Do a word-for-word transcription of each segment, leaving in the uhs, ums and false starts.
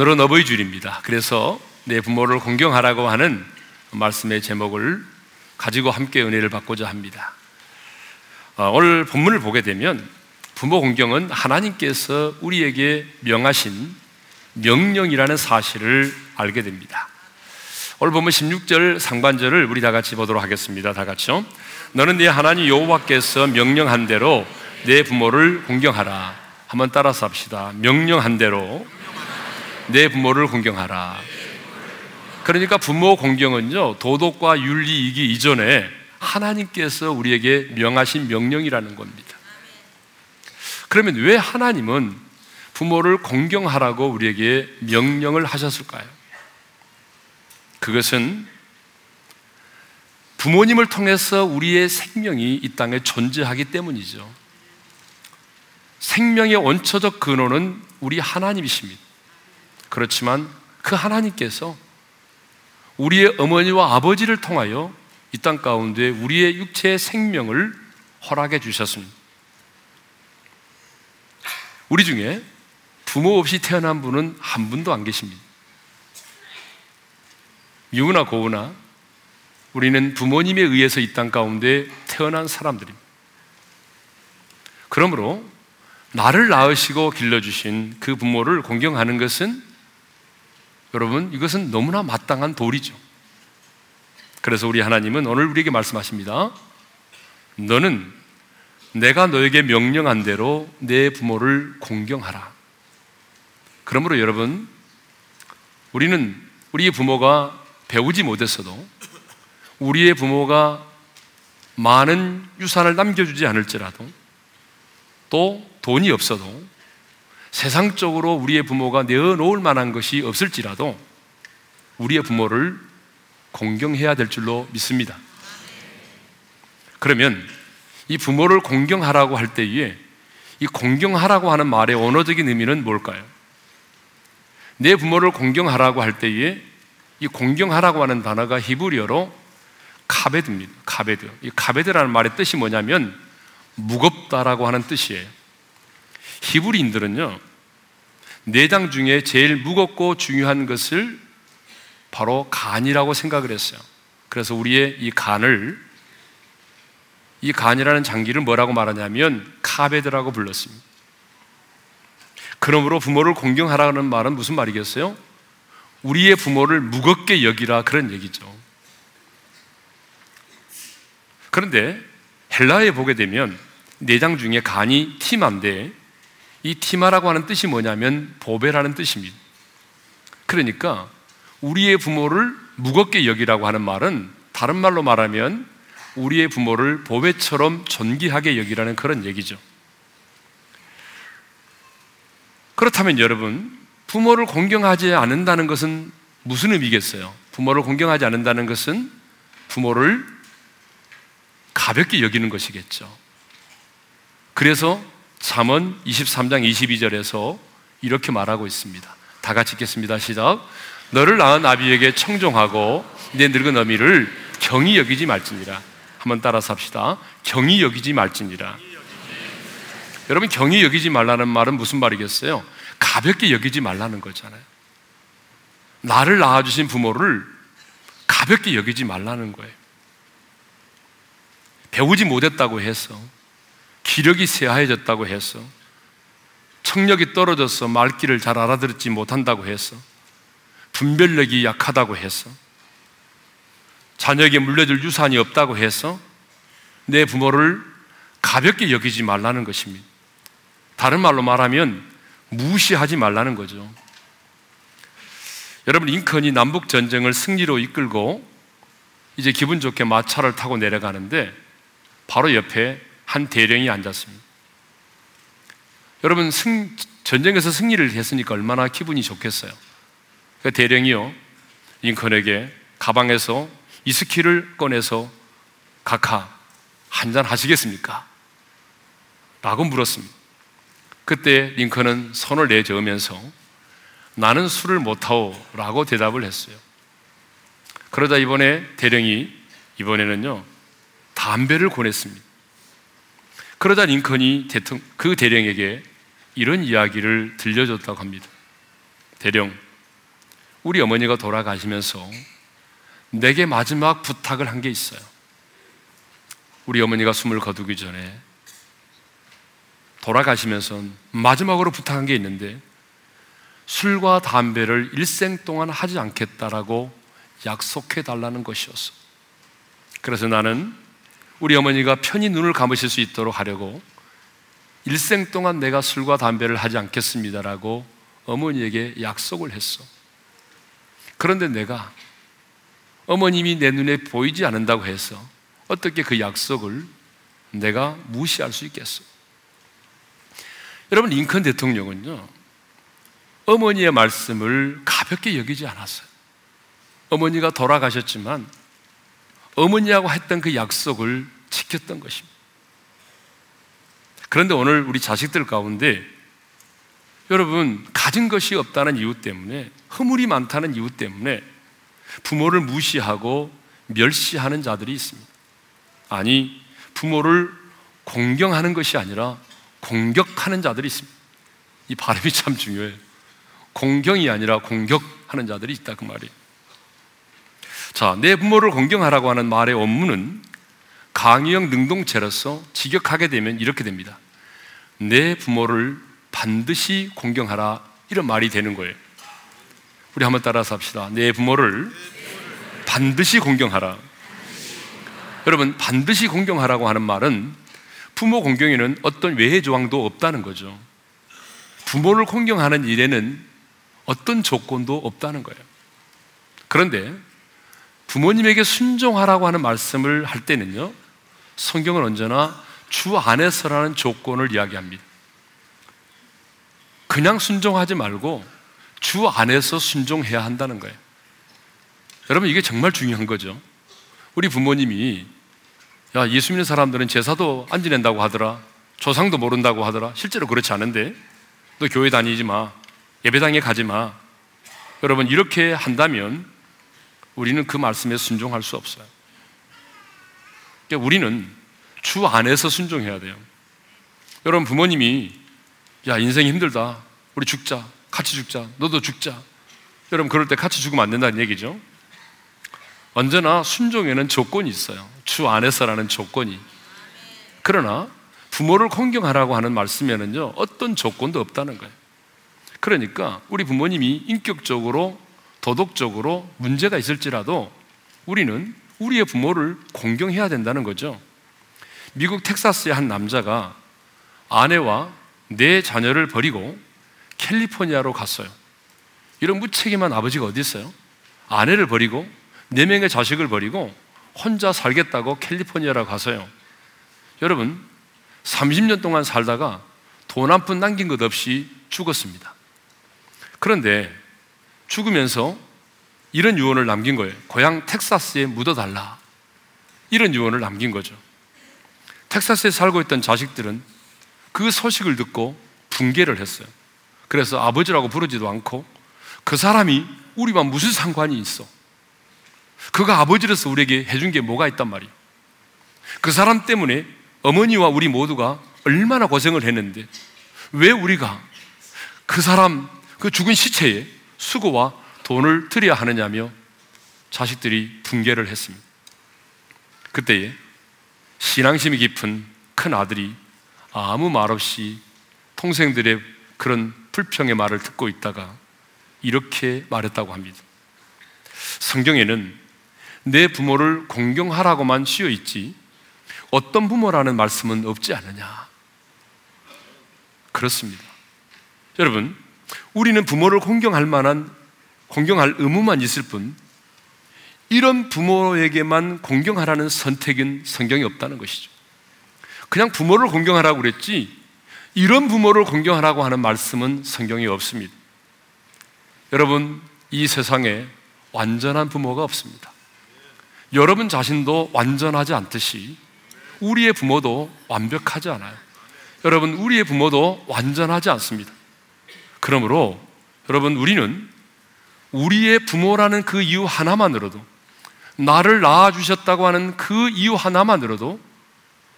오늘은 어버이주일입니다. 그래서 내 부모를 공경하라고 하는 말씀의 제목을 가지고 함께 은혜를 받고자 합니다. 오늘 본문을 보게 되면 부모 공경은 하나님께서 우리에게 명하신 명령이라는 사실을 알게 됩니다. 오늘 보면 십육 절 상반절을 우리 다 같이 보도록 하겠습니다. 다 같이요. 너는 네 하나님 여호와께서 명령한 대로 내 부모를 공경하라. 한번 따라서 합시다. 명령한 대로 내 부모를 공경하라. 그러니까 부모 공경은요, 도덕과 윤리이기 이전에 하나님께서 우리에게 명하신 명령이라는 겁니다. 그러면 왜 하나님은 부모를 공경하라고 우리에게 명령을 하셨을까요? 그것은 부모님을 통해서 우리의 생명이 이 땅에 존재하기 때문이죠. 생명의 원초적 근원은 우리 하나님이십니다. 그렇지만 그 하나님께서 우리의 어머니와 아버지를 통하여 이 땅 가운데 우리의 육체의 생명을 허락해 주셨습니다. 우리 중에 부모 없이 태어난 분은 한 분도 안 계십니다. 미우나 고우나 우리는 부모님에 의해서 이 땅 가운데 태어난 사람들입니다. 그러므로 나를 낳으시고 길러주신 그 부모를 공경하는 것은, 여러분, 이것은 너무나 마땅한 도리죠. 그래서 우리 하나님은 오늘 우리에게 말씀하십니다. 너는 내가 너에게 명령한 대로 내 부모를 공경하라. 그러므로 여러분, 우리는 우리의 부모가 배우지 못했어도 우리의 부모가 많은 유산을 남겨주지 않을지라도, 또 돈이 없어도, 세상적으로 우리의 부모가 내어놓을 만한 것이 없을지라도 우리의 부모를 공경해야 될 줄로 믿습니다. 그러면 이 부모를 공경하라고 할 때에 이 공경하라고 하는 말의 언어적인 의미는 뭘까요? 내 부모를 공경하라고 할 때에 이 공경하라고 하는 단어가 히브리어로 카베드입니다. 카베드. 이 카베드라는 말의 뜻이 뭐냐면 무겁다라고 하는 뜻이에요. 히브리인들은요, 내장 중에 제일 무겁고 중요한 것을 바로 간이라고 생각을 했어요. 그래서 우리의 이 간을, 이 간이라는 장기를 뭐라고 말하냐면 카베드라고 불렀습니다. 그러므로 부모를 공경하라는 말은 무슨 말이겠어요? 우리의 부모를 무겁게 여기라, 그런 얘기죠. 그런데 헬라에 보게 되면 내장 중에 간이 티마인데, 이 티마라고 하는 뜻이 뭐냐면 보배라는 뜻입니다. 그러니까 우리의 부모를 무겁게 여기라고 하는 말은 다른 말로 말하면 우리의 부모를 보배처럼 존귀하게 여기라는 그런 얘기죠. 그렇다면 여러분, 부모를 공경하지 않는다는 것은 무슨 의미겠어요? 부모를 공경하지 않는다는 것은 부모를 가볍게 여기는 것이겠죠. 그래서 잠언 이십삼 장 이십이 절에서 이렇게 말하고 있습니다. 다 같이 읽겠습니다. 시작. 너를 낳은 아비에게 청종하고 내 늙은 어미를 경히 여기지 말지니라. 한번 따라서 합시다. 경히 여기지 말지니라. 여러분, 경히 여기지 말라는 말은 무슨 말이겠어요? 가볍게 여기지 말라는 거잖아요. 나를 낳아주신 부모를 가볍게 여기지 말라는 거예요. 배우지 못했다고 해서, 기력이 쇠하해졌다고 해서, 청력이 떨어져서 말귀를 잘 알아듣지 못한다고 해서, 분별력이 약하다고 해서, 자녀에게 물려줄 유산이 없다고 해서 내 부모를 가볍게 여기지 말라는 것입니다. 다른 말로 말하면 무시하지 말라는 거죠. 여러분, 링컨이 남북전쟁을 승리로 이끌고 이제 기분 좋게 마차를 타고 내려가는데 바로 옆에 한 대령이 앉았습니다. 여러분, 승, 전쟁에서 승리를 했으니까 얼마나 기분이 좋겠어요. 그 대령이요, 링컨에게 가방에서 이스키를 꺼내서 각하 한잔 하시겠습니까? 라고 물었습니다. 그때 링컨은 손을 내저으면서 나는 술을 못하오 라고 대답을 했어요. 그러다 이번에 대령이 이번에는요 담배를 권했습니다. 그러다 링컨이 대통령, 그 대령에게 이런 이야기를 들려줬다고 합니다. 대령, 우리 어머니가 돌아가시면서 내게 마지막 부탁을 한 게 있어요. 우리 어머니가 숨을 거두기 전에 돌아가시면서 마지막으로 부탁한 게 있는데, 술과 담배를 일생 동안 하지 않겠다라고 약속해 달라는 것이었어. 그래서 나는 우리 어머니가 편히 눈을 감으실 수 있도록 하려고 일생 동안 내가 술과 담배를 하지 않겠습니다라고 어머니에게 약속을 했어. 그런데 내가 어머님이 내 눈에 보이지 않는다고 해서 어떻게 그 약속을 내가 무시할 수 있겠어? 여러분, 링컨 대통령은요, 어머니의 말씀을 가볍게 여기지 않았어요. 어머니가 돌아가셨지만 어머니하고 했던 그 약속을 지켰던 것입니다. 그런데 오늘 우리 자식들 가운데 여러분, 가진 것이 없다는 이유 때문에, 허물이 많다는 이유 때문에 부모를 무시하고 멸시하는 자들이 있습니다. 아니, 부모를 공경하는 것이 아니라 공격하는 자들이 있습니다. 이 발음이 참 중요해요. 공경이 아니라 공격하는 자들이 있다, 그 말이에요. 자, 내 부모를 공경하라고 하는 말의 원문은 강의형 능동체로서 직역하게 되면 이렇게 됩니다. 내 부모를 반드시 공경하라, 이런 말이 되는 거예요. 우리 한번 따라서 합시다. 내 부모를 반드시 공경하라. 여러분, 반드시 공경하라고 하는 말은 부모 공경에는 어떤 외의 조항도 없다는 거죠. 부모를 공경하는 일에는 어떤 조건도 없다는 거예요. 그런데 부모님에게 순종하라고 하는 말씀을 할 때는요, 성경은 언제나 주 안에서라는 조건을 이야기합니다. 그냥 순종하지 말고 주 안에서 순종해야 한다는 거예요. 여러분, 이게 정말 중요한 거죠. 우리 부모님이 야, 예수 믿는 사람들은 제사도 안 지낸다고 하더라, 조상도 모른다고 하더라. 실제로 그렇지 않은데, 너 교회 다니지 마, 예배당에 가지 마, 여러분 이렇게 한다면 우리는 그 말씀에 순종할 수 없어요. 그러니까 우리는 주 안에서 순종해야 돼요. 여러분, 부모님이 야, 인생이 힘들다, 우리 죽자, 같이 죽자, 너도 죽자, 여러분 그럴 때 같이 죽으면 안 된다는 얘기죠. 언제나 순종에는 조건이 있어요. 주 안에서라는 조건이. 그러나 부모를 공경하라고 하는 말씀에는요, 어떤 조건도 없다는 거예요. 그러니까 우리 부모님이 인격적으로, 도덕적으로 문제가 있을지라도 우리는 우리의 부모를 공경해야 된다는 거죠. 미국 텍사스의 한 남자가 아내와 네 자녀를 버리고 캘리포니아로 갔어요. 이런 무책임한 아버지가 어디 있어요? 아내를 버리고 네 명의 자식을 버리고 혼자 살겠다고 캘리포니아로 가서요, 여러분 삼십 년 동안 살다가 돈 한 푼 남긴 것 없이 죽었습니다. 그런데 죽으면서 이런 유언을 남긴 거예요. 고향 텍사스에 묻어달라, 이런 유언을 남긴 거죠. 텍사스에 살고 있던 자식들은 그 소식을 듣고 붕괴를 했어요. 그래서 아버지라고 부르지도 않고, 그 사람이 우리와 무슨 상관이 있어, 그가 아버지로서 우리에게 해준 게 뭐가 있단 말이에요. 그 사람 때문에 어머니와 우리 모두가 얼마나 고생을 했는데 왜 우리가 그 사람, 그 죽은 시체에 수고와 돈을 들여야 하느냐며 자식들이 붕괴를 했습니다. 그때에 신앙심이 깊은 큰 아들이 아무 말 없이 동생들의 그런 불평의 말을 듣고 있다가 이렇게 말했다고 합니다. 성경에는 내 부모를 공경하라고만 씌어 있지 어떤 부모라는 말씀은 없지 않느냐. 그렇습니다. 여러분, 우리는 부모를 공경할 만한, 공경할 의무만 있을 뿐 이런 부모에게만 공경하라는 선택은 성경에 없다는 것이죠. 그냥 부모를 공경하라고 그랬지 이런 부모를 공경하라고 하는 말씀은 성경에 없습니다. 여러분, 이 세상에 완전한 부모가 없습니다. 여러분 자신도 완전하지 않듯이 우리의 부모도 완벽하지 않아요. 여러분, 우리의 부모도 완전하지 않습니다. 그러므로 여러분, 우리는 우리의 부모라는 그 이유 하나만으로도, 나를 낳아주셨다고 하는 그 이유 하나만으로도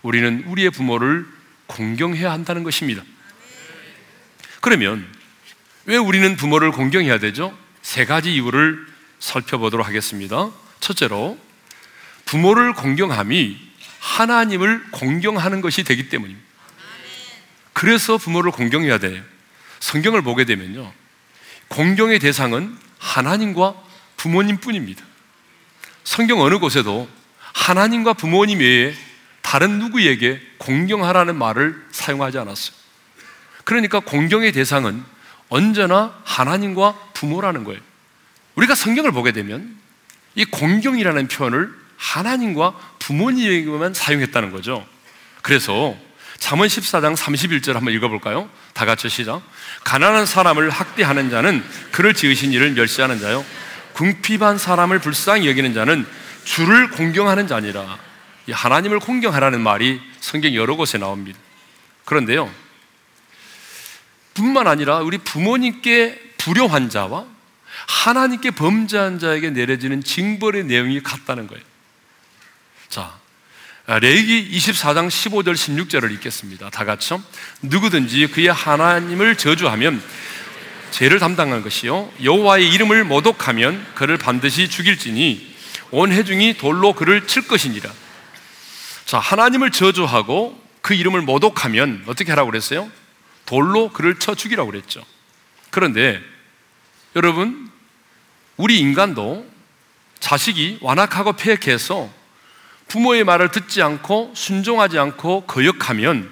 우리는 우리의 부모를 공경해야 한다는 것입니다. 그러면 왜 우리는 부모를 공경해야 되죠? 세 가지 이유를 살펴보도록 하겠습니다. 첫째로, 부모를 공경함이 하나님을 공경하는 것이 되기 때문입니다. 그래서 부모를 공경해야 돼요. 성경을 보게 되면요, 공경의 대상은 하나님과 부모님뿐입니다. 성경 어느 곳에도 하나님과 부모님 외에 다른 누구에게 공경하라는 말을 사용하지 않았어요. 그러니까 공경의 대상은 언제나 하나님과 부모라는 거예요. 우리가 성경을 보게 되면 이 공경이라는 표현을 하나님과 부모님에게만 사용했다는 거죠. 그래서 잠언 십사 장 삼십일 절 한번 읽어볼까요? 다 같이 시작. 가난한 사람을 학대하는 자는 그를 지으신 이를 멸시하는 자요, 궁핍한 사람을 불쌍히 여기는 자는 주를 공경하는 자니라. 이 하나님을 공경하라는 말이 성경 여러 곳에 나옵니다. 그런데요, 뿐만 아니라 우리 부모님께 불효한 자와 하나님께 범죄한 자에게 내려지는 징벌의 내용이 같다는 거예요. 자, 레위기 이십사 장 십오 절 십육 절을 읽겠습니다. 다 같이요. 누구든지 그의 하나님을 저주하면 죄를 담당한 것이요, 여호와의 이름을 모독하면 그를 반드시 죽일지니 온 회중이 돌로 그를 칠 것이니라. 자, 하나님을 저주하고 그 이름을 모독하면 어떻게 하라고 그랬어요? 돌로 그를 쳐 죽이라고 그랬죠. 그런데 여러분, 우리 인간도 자식이 완악하고 패역해서 부모의 말을 듣지 않고 순종하지 않고 거역하면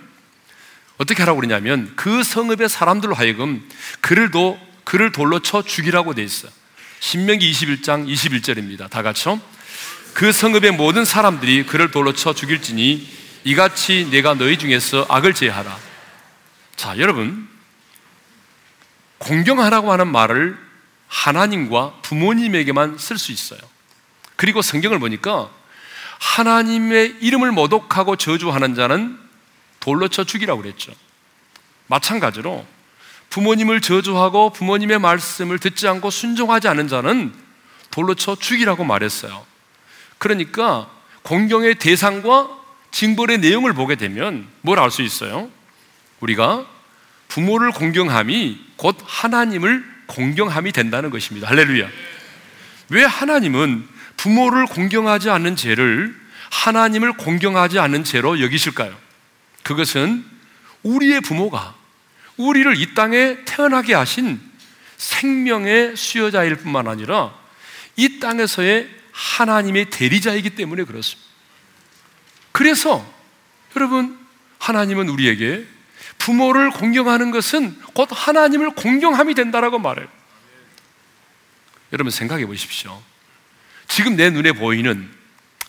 어떻게 하라고 그러냐면 그 성읍의 사람들로 하여금 그를, 도, 그를 돌로 쳐 죽이라고 돼 있어요. 신명기 이십일 장 이십일 절입니다. 다 같이요. 그 성읍의 모든 사람들이 그를 돌로 쳐 죽일지니 이같이 내가 너희 중에서 악을 제하라. 자, 여러분, 공경하라고 하는 말을 하나님과 부모님에게만 쓸 수 있어요. 그리고 성경을 보니까 하나님의 이름을 모독하고 저주하는 자는 돌로 쳐 죽이라고 그랬죠. 마찬가지로 부모님을 저주하고 부모님의 말씀을 듣지 않고 순종하지 않은 자는 돌로 쳐 죽이라고 말했어요. 그러니까 공경의 대상과 징벌의 내용을 보게 되면 뭘 알 수 있어요? 우리가 부모를 공경함이 곧 하나님을 공경함이 된다는 것입니다. 할렐루야. 왜 하나님은 부모를 공경하지 않는 죄를 하나님을 공경하지 않는 죄로 여기실까요? 그것은 우리의 부모가 우리를 이 땅에 태어나게 하신 생명의 수여자일 뿐만 아니라 이 땅에서의 하나님의 대리자이기 때문에 그렇습니다. 그래서 여러분, 하나님은 우리에게 부모를 공경하는 것은 곧 하나님을 공경함이 된다라고 말해요. 여러분, 생각해 보십시오. 지금 내 눈에 보이는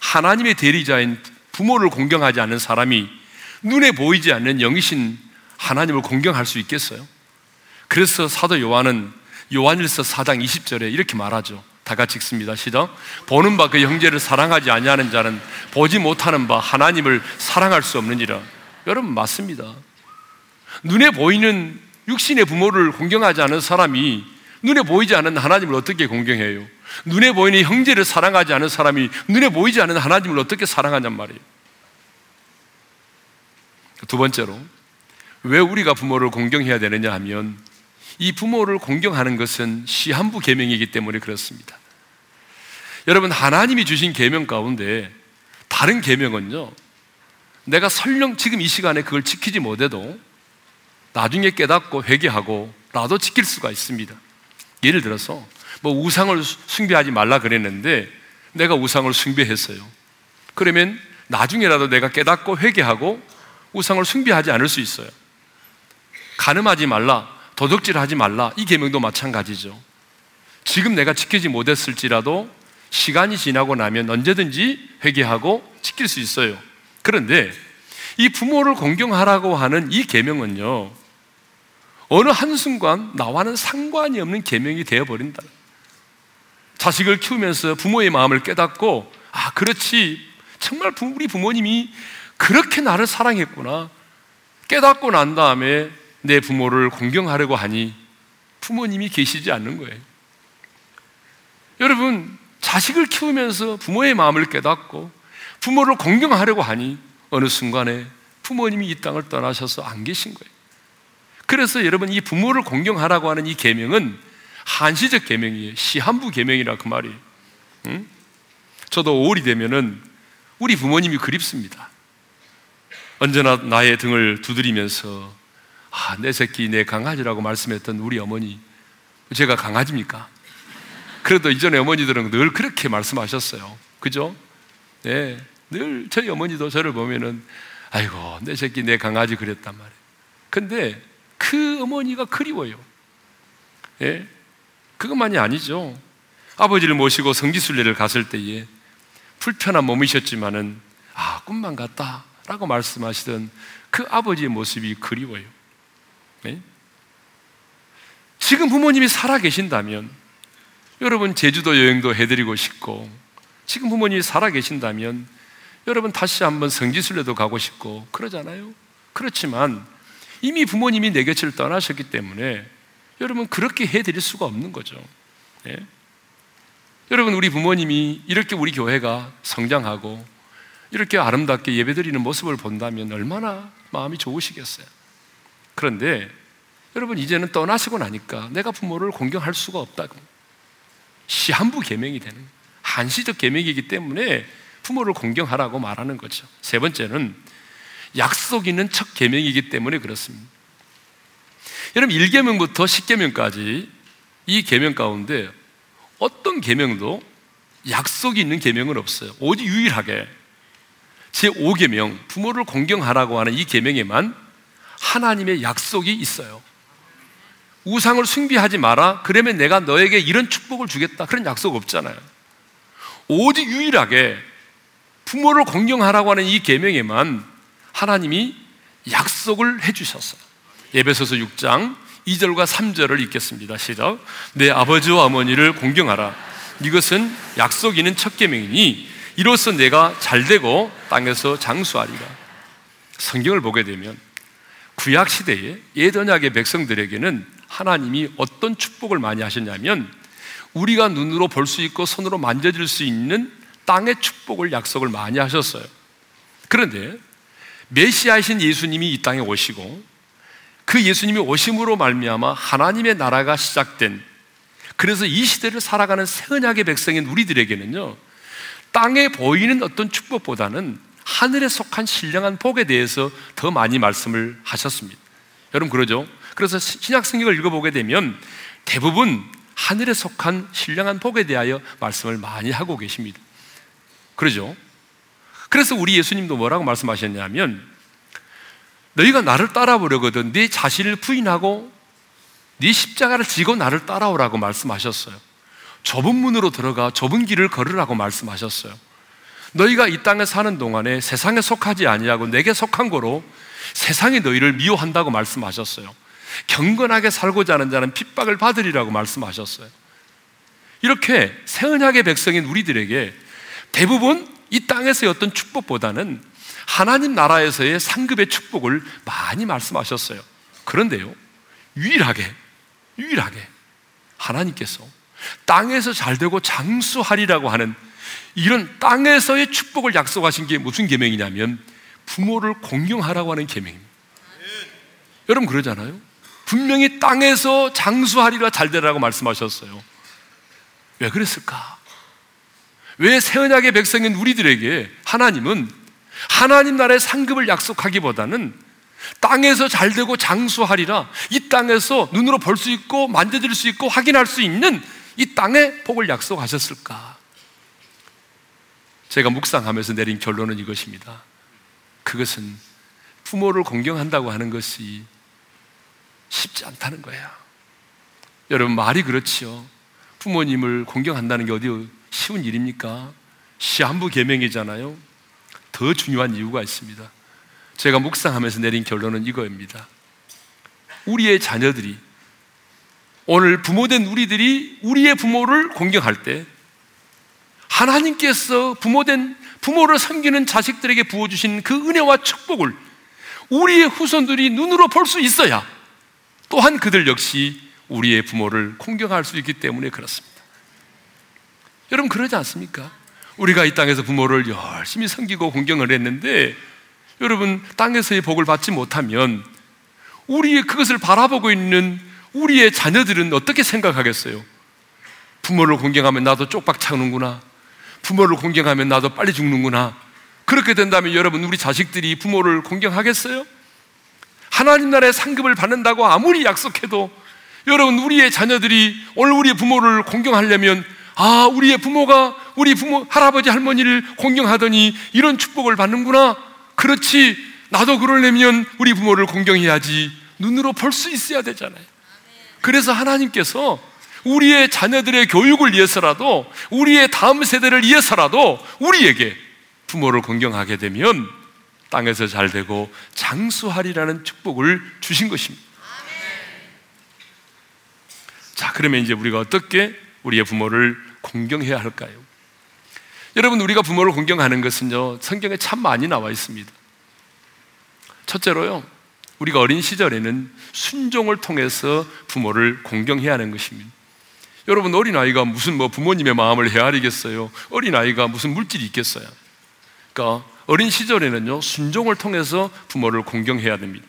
하나님의 대리자인 부모를 공경하지 않는 사람이 눈에 보이지 않는 영이신 하나님을 공경할 수 있겠어요? 그래서 사도 요한은 요한일서 사 장 이십 절에 이렇게 말하죠. 다 같이 읽습니다. 시작. 보는 바 그 형제를 사랑하지 아니하는 자는 보지 못하는 바 하나님을 사랑할 수 없느니라. 여러분, 맞습니다. 눈에 보이는 육신의 부모를 공경하지 않은 사람이 눈에 보이지 않는 하나님을 어떻게 공경해요? 눈에 보이는 형제를 사랑하지 않은 사람이 눈에 보이지 않는 하나님을 어떻게 사랑하냔 말이에요. 두 번째로, 왜 우리가 부모를 공경해야 되느냐 하면 이 부모를 공경하는 것은 시한부 계명이기 때문에 그렇습니다. 여러분, 하나님이 주신 계명 가운데 다른 계명은요, 내가 설령 지금 이 시간에 그걸 지키지 못해도 나중에 깨닫고 회개하고 라도 지킬 수가 있습니다. 예를 들어서 뭐 우상을 숭배하지 말라 그랬는데 내가 우상을 숭배했어요. 그러면 나중에라도 내가 깨닫고 회개하고 우상을 숭배하지 않을 수 있어요. 간음하지 말라, 도둑질하지 말라, 이 계명도 마찬가지죠. 지금 내가 지키지 못했을지라도 시간이 지나고 나면 언제든지 회개하고 지킬 수 있어요. 그런데 이 부모를 공경하라고 하는 이 계명은요, 어느 한순간 나와는 상관이 없는 계명이 되어버린다. 자식을 키우면서 부모의 마음을 깨닫고, 아, 그렇지, 정말 우리 부모님이 그렇게 나를 사랑했구나 깨닫고 난 다음에 내 부모를 공경하려고 하니 부모님이 계시지 않는 거예요. 여러분, 자식을 키우면서 부모의 마음을 깨닫고 부모를 공경하려고 하니 어느 순간에 부모님이 이 땅을 떠나셔서 안 계신 거예요. 그래서 여러분, 이 부모를 공경하라고 하는 이 계명은 한시적 계명이에요. 시한부 계명이라 그 말이에요. 응? 저도 오월이 되면은 우리 부모님이 그립습니다. 언제나 나의 등을 두드리면서 아, 내 새끼, 내 강아지라고 말씀했던 우리 어머니. 제가 강아지입니까? 그래도 이전에 어머니들은 늘 그렇게 말씀하셨어요. 그죠? 네, 늘 저희 어머니도 저를 보면은 아이고, 내 새끼, 내 강아지 그랬단 말이에요. 근데 그 어머니가 그리워요. 예? 그것만이 아니죠. 아버지를 모시고 성지순례를 갔을 때에 불편한 몸이셨지만은 아, 꿈만 같다 라고 말씀하시던 그 아버지의 모습이 그리워요. 예? 지금 부모님이 살아계신다면 여러분 제주도 여행도 해드리고 싶고, 지금 부모님이 살아계신다면 여러분 다시 한번 성지순례도 가고 싶고 그러잖아요. 그렇지만 이미 부모님이 내 곁을 떠나셨기 때문에 여러분 그렇게 해드릴 수가 없는 거죠. 예? 여러분 우리 부모님이 이렇게 우리 교회가 성장하고 이렇게 아름답게 예배드리는 모습을 본다면 얼마나 마음이 좋으시겠어요. 그런데 여러분 이제는 떠나시고 나니까 내가 부모를 공경할 수가 없다고, 시한부 계명이 되는, 한시적 계명이기 때문에 부모를 공경하라고 말하는 거죠. 세 번째는 약속 있는 첫 계명이기 때문에 그렇습니다. 여러분 일 계명부터 십 계명까지 이 계명 가운데 어떤 계명도 약속이 있는 계명은 없어요. 오직 유일하게 제오 계명, 부모를 공경하라고 하는 이 계명에만 하나님의 약속이 있어요. 우상을 숭배하지 마라, 그러면 내가 너에게 이런 축복을 주겠다, 그런 약속 없잖아요. 오직 유일하게 부모를 공경하라고 하는 이 계명에만 하나님이 약속을 해주셨어요. 에베소서 육 장 이 절과 삼 절을 읽겠습니다. 시작. 내 아버지와 어머니를 공경하라. 이것은 약속 있는 첫 계명이니 이로써 내가 잘되고 땅에서 장수하리라. 성경을 보게 되면 구약 시대에 예언약의 백성들에게는 하나님이 어떤 축복을 많이 하셨냐면 우리가 눈으로 볼 수 있고 손으로 만져질 수 있는 땅의 축복을, 약속을 많이 하셨어요. 그런데 메시아이신 예수님이 이 땅에 오시고 그 예수님이 오심으로 말미암아 하나님의 나라가 시작된, 그래서 이 시대를 살아가는 새 언약의 백성인 우리들에게는요, 땅에 보이는 어떤 축복보다는 하늘에 속한 신령한 복에 대해서 더 많이 말씀을 하셨습니다. 여러분 그러죠? 그래서 신약 성경을 읽어보게 되면 대부분 하늘에 속한 신령한 복에 대하여 말씀을 많이 하고 계십니다. 그러죠? 그래서 우리 예수님도 뭐라고 말씀하셨냐면 너희가 나를 따라오려거든 네 자신을 부인하고 네 십자가를 지고 나를 따라오라고 말씀하셨어요. 좁은 문으로 들어가 좁은 길을 걸으라고 말씀하셨어요. 너희가 이 땅에 사는 동안에 세상에 속하지 아니하고 내게 속한 거로 세상이 너희를 미워한다고 말씀하셨어요. 경건하게 살고자 하는 자는 핍박을 받으리라고 말씀하셨어요. 이렇게 새 언약의 백성인 우리들에게 대부분 이 땅에서의 어떤 축복보다는 하나님 나라에서의 상급의 축복을 많이 말씀하셨어요. 그런데요, 유일하게, 유일하게 하나님께서 땅에서 잘되고 장수하리라고 하는 이런 땅에서의 축복을 약속하신 게 무슨 계명이냐면 부모를 공경하라고 하는 계명입니다. 네. 여러분 그러잖아요. 분명히 땅에서 장수하리라, 잘되라고 말씀하셨어요. 왜 그랬을까? 왜 새 언약의 백성인 우리들에게 하나님은 하나님 나라의 상급을 약속하기보다는 땅에서 잘되고 장수하리라, 이 땅에서 눈으로 볼 수 있고 만져질 수 있고 확인할 수 있는 이 땅의 복을 약속하셨을까? 제가 묵상하면서 내린 결론은 이것입니다. 그것은 부모를 공경한다고 하는 것이 쉽지 않다는 거야. 여러분 말이 그렇지요. 부모님을 공경한다는 게 어디 쉬운 일입니까? 시한부 계명이잖아요. 더 중요한 이유가 있습니다. 제가 묵상하면서 내린 결론은 이거입니다. 우리의 자녀들이, 오늘 부모된 우리들이 우리의 부모를 공경할 때 하나님께서 부모된 부모를 섬기는 자식들에게 부어주신 그 은혜와 축복을 우리의 후손들이 눈으로 볼 수 있어야 또한 그들 역시 우리의 부모를 공경할 수 있기 때문에 그렇습니다. 여러분 그러지 않습니까? 우리가 이 땅에서 부모를 열심히 섬기고 공경을 했는데 여러분 땅에서의 복을 받지 못하면 우리의 그것을 바라보고 있는 우리의 자녀들은 어떻게 생각하겠어요? 부모를 공경하면 나도 쪽박 차는구나, 부모를 공경하면 나도 빨리 죽는구나. 그렇게 된다면 여러분, 우리 자식들이 부모를 공경하겠어요? 하나님 나라의 상급을 받는다고 아무리 약속해도 여러분, 우리의 자녀들이 오늘 우리 부모를 공경하려면, 아, 우리의 부모가 우리 부모, 할아버지, 할머니를 공경하더니 이런 축복을 받는구나. 그렇지, 나도 그러려면 우리 부모를 공경해야지. 눈으로 볼 수 있어야 되잖아요. 그래서 하나님께서 우리의 자녀들의 교육을 위해서라도, 우리의 다음 세대를 위해서라도 우리에게 부모를 공경하게 되면 땅에서 잘 되고 장수하리라는 축복을 주신 것입니다. 자, 그러면 이제 우리가 어떻게 우리의 부모를 공경해야 할까요? 여러분, 우리가 부모를 공경하는 것은요, 성경에 참 많이 나와 있습니다. 첫째로요, 우리가 어린 시절에는 순종을 통해서 부모를 공경해야 하는 것입니다. 여러분, 어린아이가 무슨 뭐 부모님의 마음을 헤아리겠어요? 어린아이가 무슨 물질이 있겠어요? 그러니까 어린 시절에는요, 순종을 통해서 부모를 공경해야 됩니다.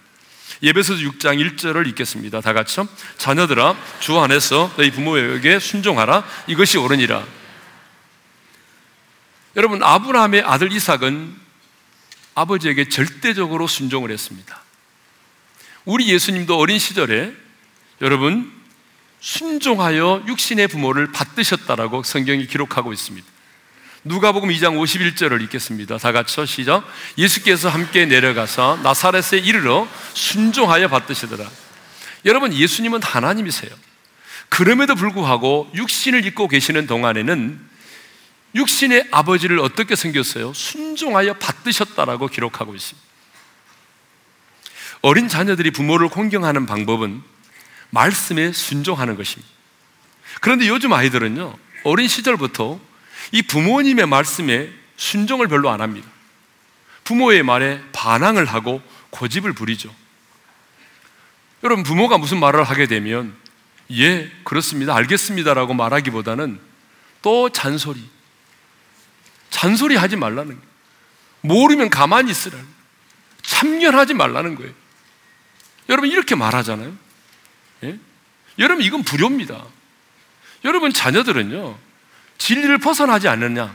예배소서 육 장 일 절을 읽겠습니다. 다 같이요. 자녀들아, 주 안에서 너희 부모에게 순종하라. 이것이 옳으니라. 여러분, 아브라함의 아들 이삭은 아버지에게 절대적으로 순종을 했습니다. 우리 예수님도 어린 시절에 여러분, 순종하여 육신의 부모를 받드셨다라고 성경이 기록하고 있습니다. 누가복음 이 장 오십일 절을 읽겠습니다. 다 같이요. 시작. 예수께서 함께 내려가서 나사렛에 이르러 순종하여 받드시더라. 여러분, 예수님은 하나님이세요. 그럼에도 불구하고 육신을 입고 계시는 동안에는 육신의 아버지를 어떻게 섬겼어요? 순종하여 받드셨다라고 기록하고 있습니다. 어린 자녀들이 부모를 공경하는 방법은 말씀에 순종하는 것입니다. 그런데 요즘 아이들은요, 어린 시절부터 이 부모님의 말씀에 순종을 별로 안 합니다. 부모의 말에 반항을 하고 고집을 부리죠. 여러분, 부모가 무슨 말을 하게 되면 예, 그렇습니다, 알겠습니다라고 말하기보다는 또 잔소리, 잔소리 하지 말라는 거예요. 모르면 가만히 있으라는 거예요. 참견하지 말라는 거예요. 여러분, 이렇게 말하잖아요. 예? 여러분, 이건 불효입니다. 여러분, 자녀들은요, 진리를 벗어나지 않느냐,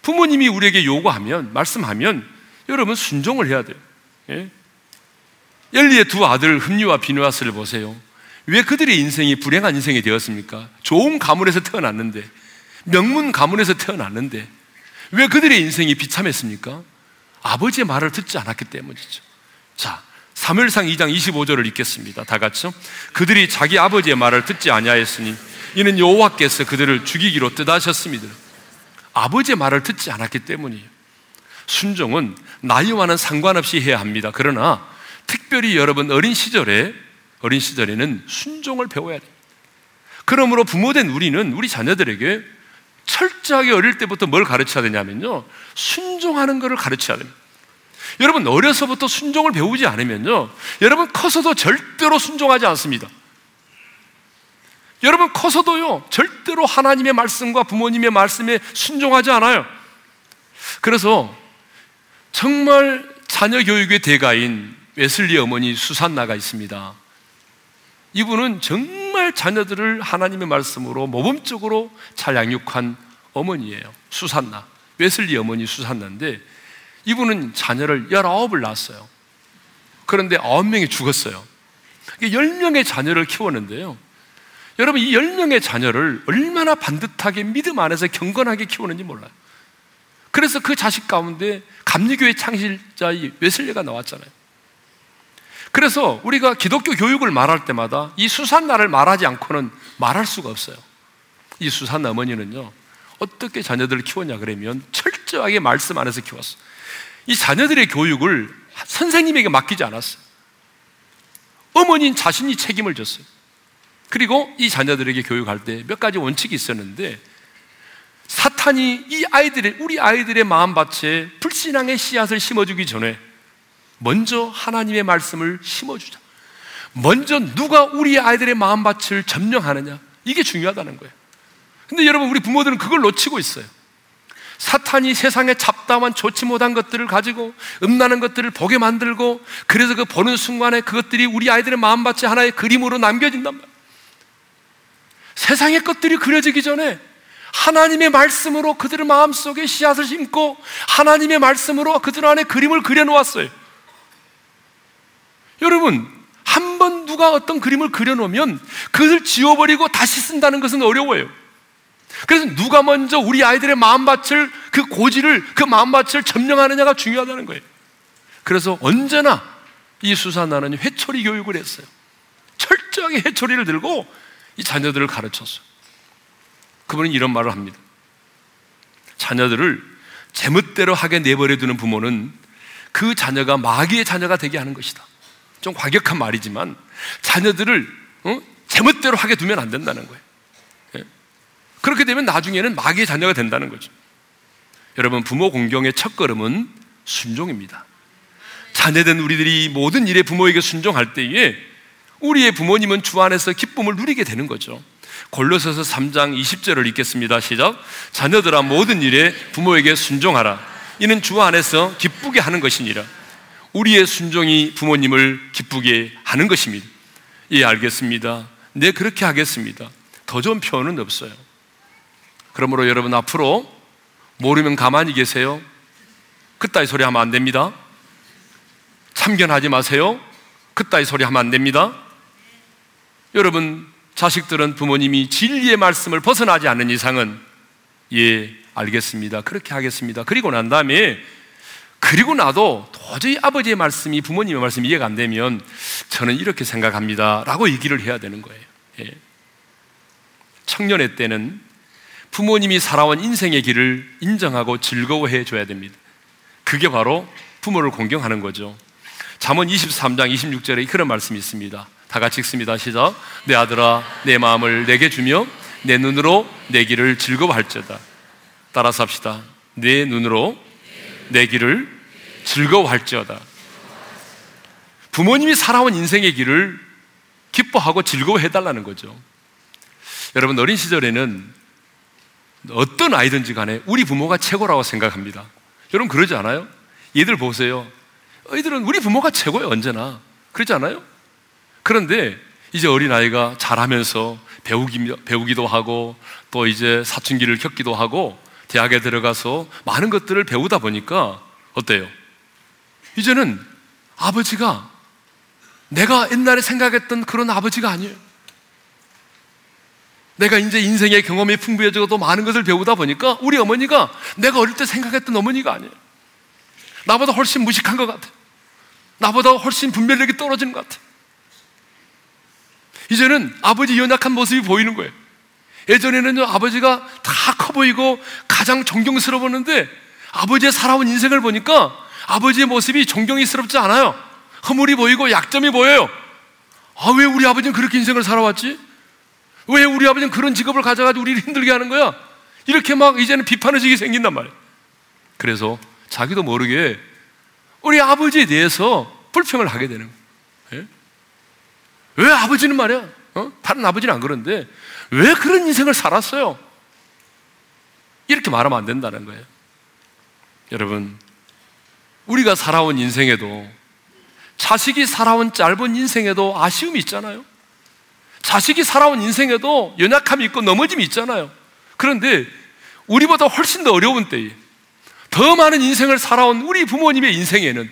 부모님이 우리에게 요구하면, 말씀하면 여러분 순종을 해야 돼요. 예? 엘리의 두 아들 흠니와 비누아스를 보세요. 왜 그들의 인생이 불행한 인생이 되었습니까? 좋은 가문에서 태어났는데, 명문 가문에서 태어났는데 왜 그들의 인생이 비참했습니까? 아버지의 말을 듣지 않았기 때문이죠. 자, 사무엘상 이 장 이십오 절을 읽겠습니다. 다 같이요. 그들이 자기 아버지의 말을 듣지 아니하였으니 이는 여호와께서 그들을 죽이기로 뜻하셨습니다. 아버지의 말을 듣지 않았기 때문이에요. 순종은 나이와는 상관없이 해야 합니다. 그러나 특별히 여러분, 어린 시절에, 어린 시절에는 순종을 배워야 됩니다. 그러므로 부모된 우리는 우리 자녀들에게 철저하게 어릴 때부터 뭘 가르쳐야 되냐면요, 순종하는 것을 가르쳐야 됩니다. 여러분, 어려서부터 순종을 배우지 않으면요, 여러분 커서도 절대로 순종하지 않습니다. 여러분, 커서도요, 절대로 하나님의 말씀과 부모님의 말씀에 순종하지 않아요. 그래서 정말 자녀 교육의 대가인 웨슬리 어머니 수산나가 있습니다. 이분은 정말 자녀들을 하나님의 말씀으로 모범적으로 잘 양육한 어머니예요. 수산나, 웨슬리 어머니 수산나인데 이분은 자녀를 열아홉을 낳았어요. 그런데 아홉 명이 죽었어요. 열 명의 자녀를 키웠는데요, 여러분, 이 열 명의 자녀를 얼마나 반듯하게 믿음 안에서 경건하게 키우는지 몰라요. 그래서 그 자식 가운데 감리교회 창시자의 웨슬리가 나왔잖아요. 그래서 우리가 기독교 교육을 말할 때마다 이 수산나를 말하지 않고는 말할 수가 없어요. 이 수산나 어머니는요, 어떻게 자녀들을 키웠냐 그러면 철저하게 말씀 안에서 키웠어요. 이 자녀들의 교육을 선생님에게 맡기지 않았어요. 어머니인 자신이 책임을 졌어요. 그리고 이 자녀들에게 교육할 때 몇 가지 원칙이 있었는데, 사탄이 이 아이들의, 우리 아이들의 마음밭에 불신앙의 씨앗을 심어주기 전에 먼저 하나님의 말씀을 심어주자. 먼저 누가 우리 아이들의 마음밭을 점령하느냐, 이게 중요하다는 거예요. 근데 여러분, 우리 부모들은 그걸 놓치고 있어요. 사탄이 세상에 잡다만 좋지 못한 것들을 가지고 음란한 것들을 보게 만들고, 그래서 그 보는 순간에 그것들이 우리 아이들의 마음밭에 하나의 그림으로 남겨진단 말이에요. 세상의 것들이 그려지기 전에 하나님의 말씀으로 그들의 마음속에 씨앗을 심고 하나님의 말씀으로 그들 안에 그림을 그려놓았어요. 여러분, 한 번 누가 어떤 그림을 그려놓으면 그것을 지워버리고 다시 쓴다는 것은 어려워요. 그래서 누가 먼저 우리 아이들의 마음밭을, 그 고지를, 그 마음밭을 점령하느냐가 중요하다는 거예요. 그래서 언제나 이 수산나는 회초리 교육을 했어요. 철저하게 회초리를 들고 이 자녀들을 가르쳤어요. 그분은 이런 말을 합니다. 자녀들을 제멋대로 하게 내버려 두는 부모는 그 자녀가 마귀의 자녀가 되게 하는 것이다. 좀 과격한 말이지만 자녀들을 어? 제멋대로 하게 두면 안 된다는 거예요. 예? 그렇게 되면 나중에는 마귀의 자녀가 된다는 거죠. 여러분, 부모 공경의 첫 걸음은 순종입니다. 자녀된 우리들이 모든 일에 부모에게 순종할 때에 우리의 부모님은 주 안에서 기쁨을 누리게 되는 거죠. 골로새서 삼 장 이십 절을 읽겠습니다. 시작. 자녀들아, 모든 일에 부모에게 순종하라. 이는 주 안에서 기쁘게 하는 것이니라. 우리의 순종이 부모님을 기쁘게 하는 것입니다. 예, 알겠습니다. 네, 그렇게 하겠습니다. 더 좋은 표현은 없어요. 그러므로 여러분, 앞으로 모르면 가만히 계세요. 그따위 소리 하면 안 됩니다. 참견하지 마세요. 그따위 소리 하면 안 됩니다. 여러분, 자식들은 부모님이 진리의 말씀을 벗어나지 않는 이상은 예, 알겠습니다. 그렇게 하겠습니다. 그리고 난 다음에 그리고 나도 도저히 아버지의 말씀이, 부모님의 말씀이 이해가 안 되면 저는 이렇게 생각합니다 라고 얘기를 해야 되는 거예요. 예. 청년의 때는 부모님이 살아온 인생의 길을 인정하고 즐거워해 줘야 됩니다. 그게 바로 부모를 공경하는 거죠. 잠언 이십삼 장 이십육 절에 그런 말씀이 있습니다. 다 같이 읽습니다. 시작. 내 아들아, 내 마음을 내게 주며 내 눈으로 내 길을 즐거워할지어다. 따라서 합시다. 내 눈으로 내 길을 즐거워할지어다. 부모님이 살아온 인생의 길을 기뻐하고 즐거워해달라는 거죠. 여러분, 어린 시절에는 어떤 아이든지 간에 우리 부모가 최고라고 생각합니다. 여러분, 그러지 않아요? 얘들 보세요. 애들은 우리 부모가 최고예요, 언제나. 그러지 않아요? 그런데 이제 어린아이가 자라면서 배우기, 배우기도 하고 또 이제 사춘기를 겪기도 하고 대학에 들어가서 많은 것들을 배우다 보니까 어때요? 이제는 아버지가 내가 옛날에 생각했던 그런 아버지가 아니에요. 내가 이제 인생의 경험이 풍부해지고 또 많은 것을 배우다 보니까 우리 어머니가 내가 어릴 때 생각했던 어머니가 아니에요. 나보다 훨씬 무식한 것 같아요. 나보다 훨씬 분별력이 떨어지는 것 같아요. 이제는 아버지 연약한 모습이 보이는 거예요. 예전에는 아버지가 다 커 보이고 가장 존경스러워 보는데 아버지의 살아온 인생을 보니까 아버지의 모습이 존경스럽지 않아요. 허물이 보이고 약점이 보여요. 아, 왜 우리 아버지는 그렇게 인생을 살아왔지? 왜 우리 아버지는 그런 직업을 가져가지고 우리를 힘들게 하는 거야? 이렇게 막 이제는 비판의식이 생긴단 말이에요. 그래서 자기도 모르게 우리 아버지에 대해서 불평을 하게 되는 거예요. 예? 왜 아버지는 말이야? 어? 다른 아버지는 안 그런데 왜 그런 인생을 살았어요? 이렇게 말하면 안 된다는 거예요. 여러분, 우리가 살아온 인생에도 자식이 살아온 짧은 인생에도 아쉬움이 있잖아요. 자식이 살아온 인생에도 연약함이 있고 넘어짐이 있잖아요. 그런데 우리보다 훨씬 더 어려운 때에 더 많은 인생을 살아온 우리 부모님의 인생에는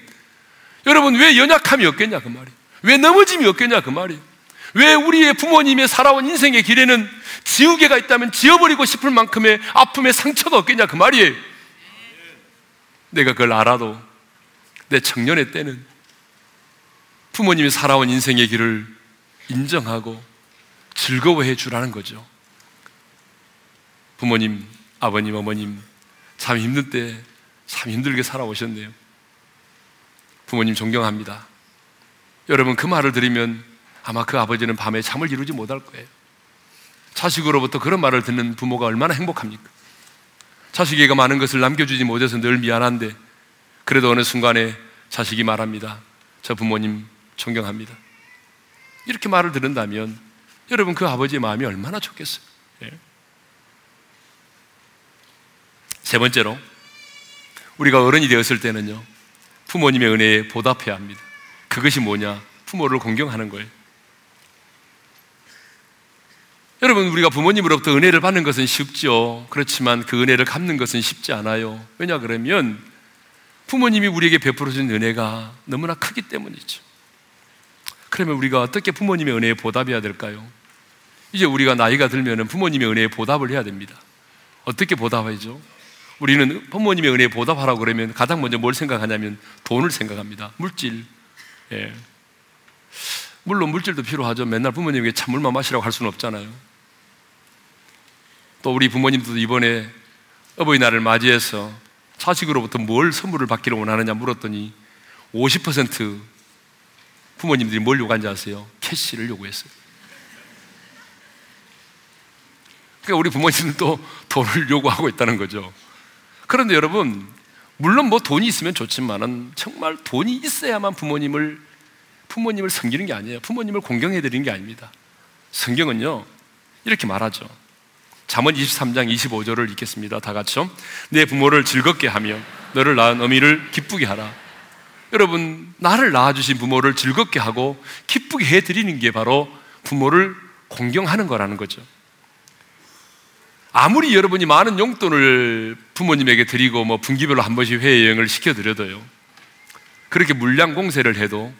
여러분, 왜 연약함이 없겠냐 그 말이에요. 왜 넘어짐이 없겠냐 그 말이에요. 왜 우리의 부모님의 살아온 인생의 길에는 지우개가 있다면 지워버리고 싶을 만큼의 아픔의 상처가 없겠냐 그 말이에요. 내가 그걸 알아도 내 청년의 때는 부모님이 살아온 인생의 길을 인정하고 즐거워해 주라는 거죠. 부모님, 아버님, 어머님, 참 힘든 때 참 힘들게 살아오셨네요. 부모님 존경합니다. 여러분, 그 말을 들으면 아마 그 아버지는 밤에 잠을 이루지 못할 거예요. 자식으로부터 그런 말을 듣는 부모가 얼마나 행복합니까? 자식에게 많은 것을 남겨주지 못해서 늘 미안한데 그래도 어느 순간에 자식이 말합니다. 저 부모님 존경합니다. 이렇게 말을 들은다면 여러분, 그 아버지의 마음이 얼마나 좋겠어요. 예. 세 번째로, 우리가 어른이 되었을 때는요 부모님의 은혜에 보답해야 합니다. 그것이 뭐냐? 부모를 공경하는 거예요. 여러분, 우리가 부모님으로부터 은혜를 받는 것은 쉽죠. 그렇지만 그 은혜를 갚는 것은 쉽지 않아요. 왜냐 그러면 부모님이 우리에게 베풀어 준 은혜가 너무나 크기 때문이죠. 그러면 우리가 어떻게 부모님의 은혜에 보답해야 될까요? 이제 우리가 나이가 들면 부모님의 은혜에 보답을 해야 됩니다. 어떻게 보답하죠? 우리는 부모님의 은혜에 보답하라고 그러면 가장 먼저 뭘 생각하냐면 돈을 생각합니다. 물질. 예. 물론 물질도 필요하죠. 맨날 부모님에게 찬물만 마시라고 할 수는 없잖아요. 또 우리 부모님도 이번에 어버이날을 맞이해서 자식으로부터 뭘 선물을 받기를 원하느냐 물었더니 오십 퍼센트 부모님들이 뭘 요구한지 아세요? 캐시를 요구했어요. 그러니까 우리 부모님들도 돈을 요구하고 있다는 거죠. 그런데 여러분, 물론 뭐 돈이 있으면 좋지만은 정말 돈이 있어야만 부모님을 부모님을 섬기는 게 아니에요. 부모님을 공경해드리는 게 아닙니다. 성경은요 이렇게 말하죠. 잠언 이십삼 장 이십오 절을 읽겠습니다. 다 같이요. 내 부모를 즐겁게 하며 너를 낳은 어미를 기쁘게 하라. 여러분, 나를 낳아주신 부모를 즐겁게 하고 기쁘게 해드리는 게 바로 부모를 공경하는 거라는 거죠. 아무리 여러분이 많은 용돈을 부모님에게 드리고 뭐 분기별로 한 번씩 해외여행을 시켜드려도요, 그렇게 물량 공세를 해도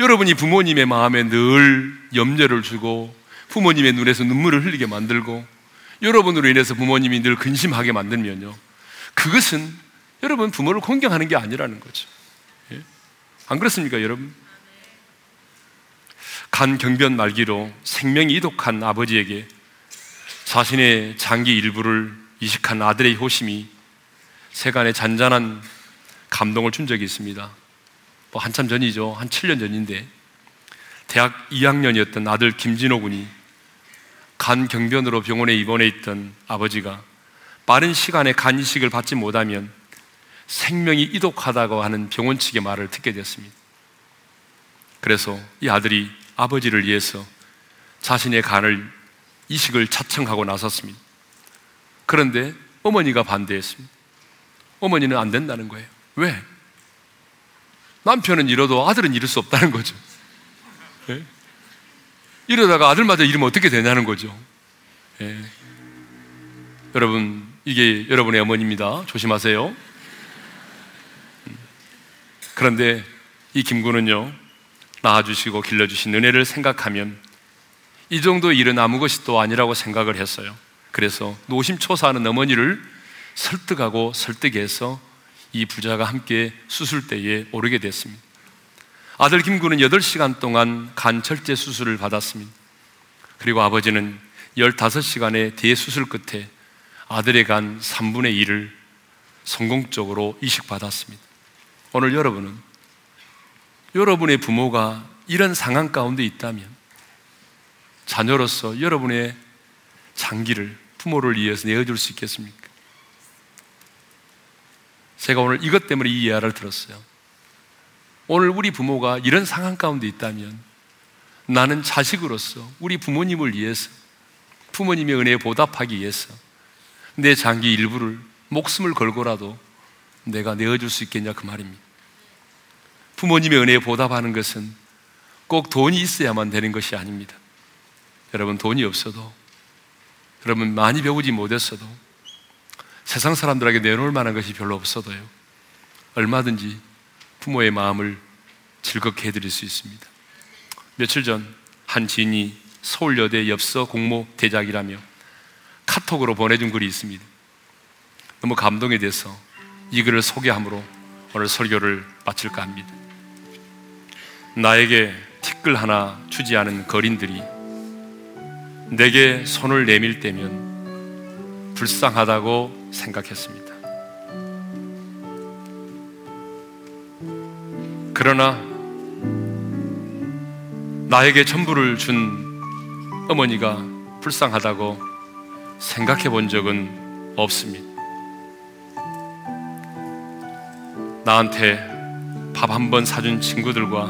여러분이 부모님의 마음에 늘 염려를 주고 부모님의 눈에서 눈물을 흘리게 만들고 여러분으로 인해서 부모님이 늘 근심하게 만들면요, 그것은 여러분 부모를 공경하는 게 아니라는 거죠. 예? 안 그렇습니까 여러분? 간경변 말기로 생명이 이독한 아버지에게 자신의 장기 일부를 이식한 아들의 효심이 세간에 잔잔한 감동을 준 적이 있습니다. 뭐 한참 전이죠. 한 칠 년 전인데 대학 이 학년이었던 아들 김진호 군이 간경변으로 병원에 입원해 있던 아버지가 빠른 시간에 간 이식을 받지 못하면 생명이 이독하다고 하는 병원 측의 말을 듣게 됐습니다. 그래서 이 아들이 아버지를 위해서 자신의 간을 이식을 자청하고 나섰습니다. 그런데 어머니가 반대했습니다. 어머니는 안 된다는 거예요. 왜? 남편은 잃어도 아들은 잃을 수 없다는 거죠. 예? 이러다가 아들마저 잃으면 어떻게 되냐는 거죠. 예. 여러분, 이게 여러분의 어머니입니다. 조심하세요. 그런데 이 김군은요, 낳아주시고 길러주신 은혜를 생각하면 이 정도 일은 아무것이 또 아니라고 생각을 했어요. 그래서 노심초사하는 어머니를 설득하고 설득해서 이 부자가 함께 수술대에 오르게 됐습니다. 아들 김구는 여덟 시간 동안 간절제 수술을 받았습니다. 그리고 아버지는 열다섯 시간의 대수술 끝에 아들의 간 삼분의 이를 성공적으로 이식받았습니다. 오늘 여러분은 여러분의 부모가 이런 상황 가운데 있다면 자녀로서 여러분의 장기를 부모를 위해서 내어줄 수 있겠습니까? 제가 오늘 이것 때문에 이 예화를 들었어요. 오늘 우리 부모가 이런 상황 가운데 있다면 나는 자식으로서 우리 부모님을 위해서, 부모님의 은혜에 보답하기 위해서 내 장기 일부를 목숨을 걸고라도 내가 내어줄 수 있겠냐 그 말입니다. 부모님의 은혜에 보답하는 것은 꼭 돈이 있어야만 되는 것이 아닙니다. 여러분, 돈이 없어도, 여러분 많이 배우지 못했어도, 세상 사람들에게 내놓을 만한 것이 별로 없어도요, 얼마든지 부모의 마음을 즐겁게 해드릴 수 있습니다. 며칠 전 한 지인이 서울여대 엽서 공모 대작이라며 카톡으로 보내준 글이 있습니다. 너무 감동이 돼서 이 글을 소개함으로 오늘 설교를 마칠까 합니다. 나에게 티끌 하나 주지 않은 거린들이 내게 손을 내밀 때면 불쌍하다고 생각했습니다. 그러나 나에게 전부를 준 어머니가 불쌍하다고 생각해 본 적은 없습니다. 나한테 밥 한 번 사준 친구들과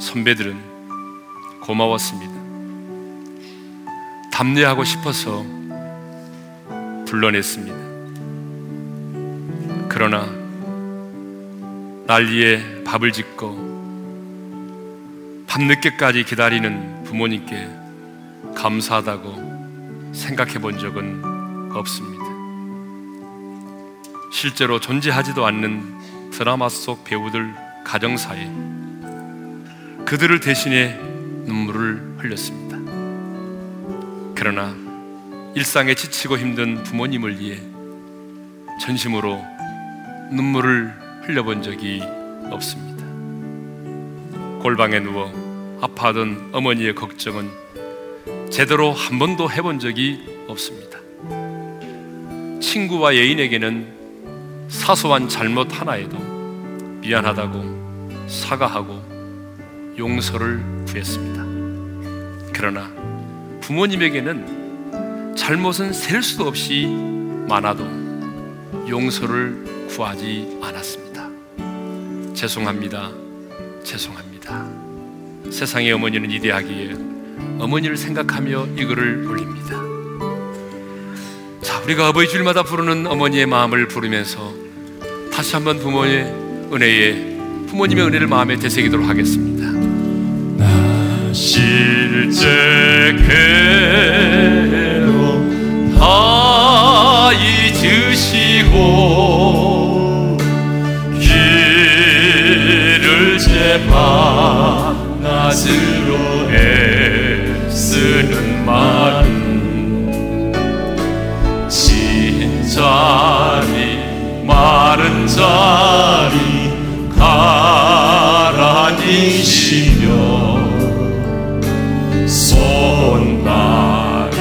선배들은 고마웠습니다. 담례하고 싶어서 불러냈습니다. 그러나 난리에 밥을 짓고 밤늦게까지 기다리는 부모님께 감사하다고 생각해 본 적은 없습니다. 실제로 존재하지도 않는 드라마 속 배우들 가정 사이 그들을 대신해 눈물을 흘렸습니다. 그러나 일상에 지치고 힘든 부모님을 위해 전심으로 눈물을 흘려본 적이 없습니다. 골방에 누워 아파하던 어머니의 걱정은 제대로 한 번도 해본 적이 없습니다. 친구와 애인에게는 사소한 잘못 하나에도 미안하다고 사과하고 용서를 구했습니다. 그러나 부모님에게는 잘못은 셀 수도 없이 많아도 용서를 구하지 않았습니다. 죄송합니다. 죄송합니다. 세상의 어머니는 이대하기에 어머니를 생각하며 이 글을 올립니다. 자, 우리가 어버이 주일마다 부르는 어머니의 마음을 부르면서 다시 한번 부모의 은혜에 부모님의 은혜를 마음에 되새기도록 하겠습니다. 나 실제 괴로움 다 잊으시고 길을 제발 낮으로 애쓰는 마음 진자리 마른 자리 가라앉히며 손발이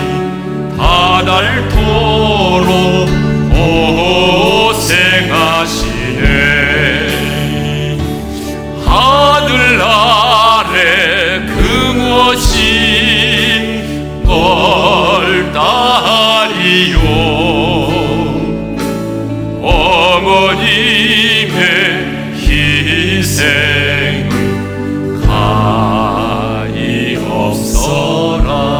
다 닳도록 고생하시네. 하늘 아래 금오신 널 다하리요. 어머님의 희생은 가히 없어라.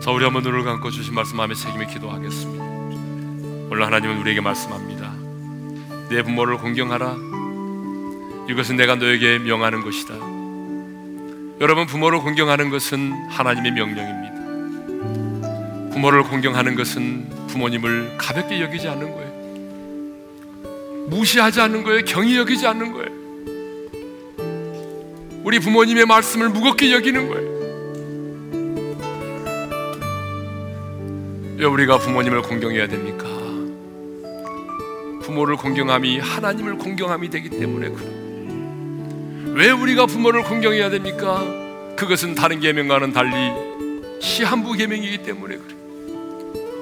자, 우리 한번 눈을 감고 주신 말씀 마음에 새기며 기도하겠습니다. 오늘 하나님은 우리에게 말씀합니다. 내 부모를 공경하라. 이것은 내가 너에게 명하는 것이다. 여러분, 부모를 공경하는 것은 하나님의 명령입니다. 부모를 공경하는 것은 부모님을 가볍게 여기지 않는 거예요. 무시하지 않는 거예요. 경히 여기지 않는 거예요. 우리 부모님의 말씀을 무겁게 여기는 거예요. 왜 우리가 부모님을 공경해야 됩니까? 부모를 공경함이 하나님을 공경함이 되기 때문에 그래요. 왜 우리가 부모를 공경해야 됩니까? 그것은 다른 계명과는 달리 시한부 계명이기 때문에 그래요.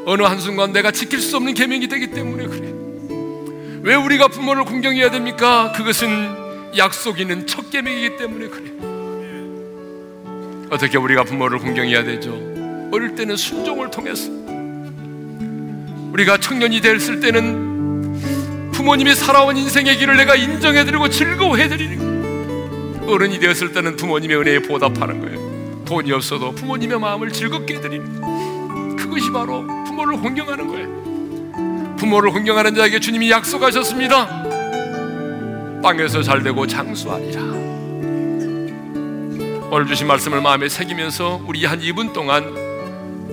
어느 한순간 내가 지킬 수 없는 계명이 되기 때문에 그래요. 왜 우리가 부모를 공경해야 됩니까? 그것은 약속 있는 첫 계명이기 때문에 그래요. 어떻게 우리가 부모를 공경해야 되죠? 어릴 때는 순종을 통해서, 우리가 청년이 됐을 때는 부모님이 살아온 인생의 길을 내가 인정해드리고 즐거워해드리는 거예요. 어른이 되었을 때는 부모님의 은혜에 보답하는 거예요. 돈이 없어도 부모님의 마음을 즐겁게 해드리는 거예요. 그것이 바로 부모를 공경하는 거예요. 부모를 공경하는 자에게 주님이 약속하셨습니다. 땅에서 잘되고 장수하리라. 오늘 주신 말씀을 마음에 새기면서 우리 한 이 분 동안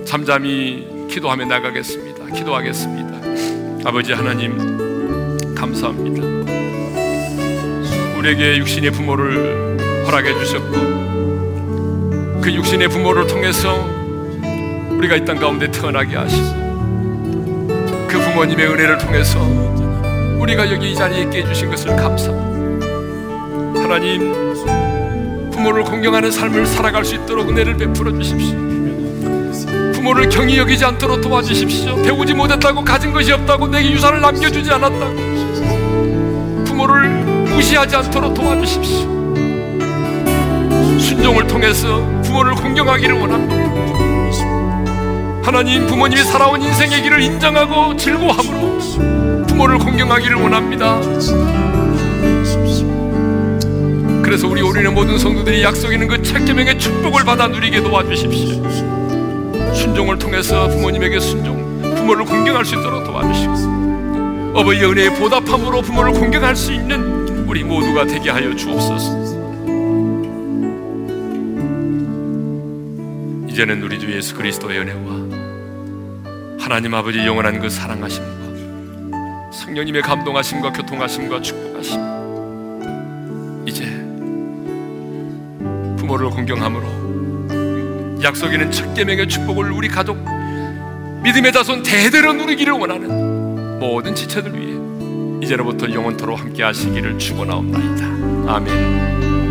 잠잠히 기도하며 나가겠습니다. 기도하겠습니다. 아버지 하나님, 감사합니다. 우리에게 육신의 부모를 허락해 주셨고, 그 육신의 부모를 통해서 우리가 이 땅 가운데 태어나게 하시고, 그 부모님의 은혜를 통해서 우리가 여기 이 자리에 있게 해주신 것을 감사합니다. 하나님, 부모를 공경하는 삶을 살아갈 수 있도록 은혜를 베풀어 주십시오. 부모를 경히 여기지 않도록 도와주십시오. 배우지 못했다고 가진 것이 없다고 내게 유산을 남겨주지 않았다고 부모를 무시하지 않도록 도와주십시오. 순종을 통해서 부모를 공경하기를 원합니다. 하나님, 부모님이 살아온 인생의 길을 인정하고 즐거워함으로 부모를 공경하기를 원합니다. 그래서 우리 올인의 모든 성도들이 약속 있는 그 책계명의 축복을 받아 누리게 도와주십시오. 순종을 통해서 부모님에게 순종, 부모를 공경할 수 있도록 도와주십시오. 어버이의 은혜의 보답함으로 부모를 공경할 수 있는 우리 모두가 되게 하여 주옵소서. 이제는 우리 주 예수 그리스도의 은혜와 하나님 아버지 영원한 그 사랑하심과 성령님의 감동하심과 교통하심과 축복하심, 이제 부모를 공경함으로 약속이 있는 첫 계명의 축복을 우리 가족, 믿음의 자손 대대로 누리기를 원하는 모든 지체들 위해 이제로부터 영원토록 함께 하시기를 축원하옵나이다. 아멘.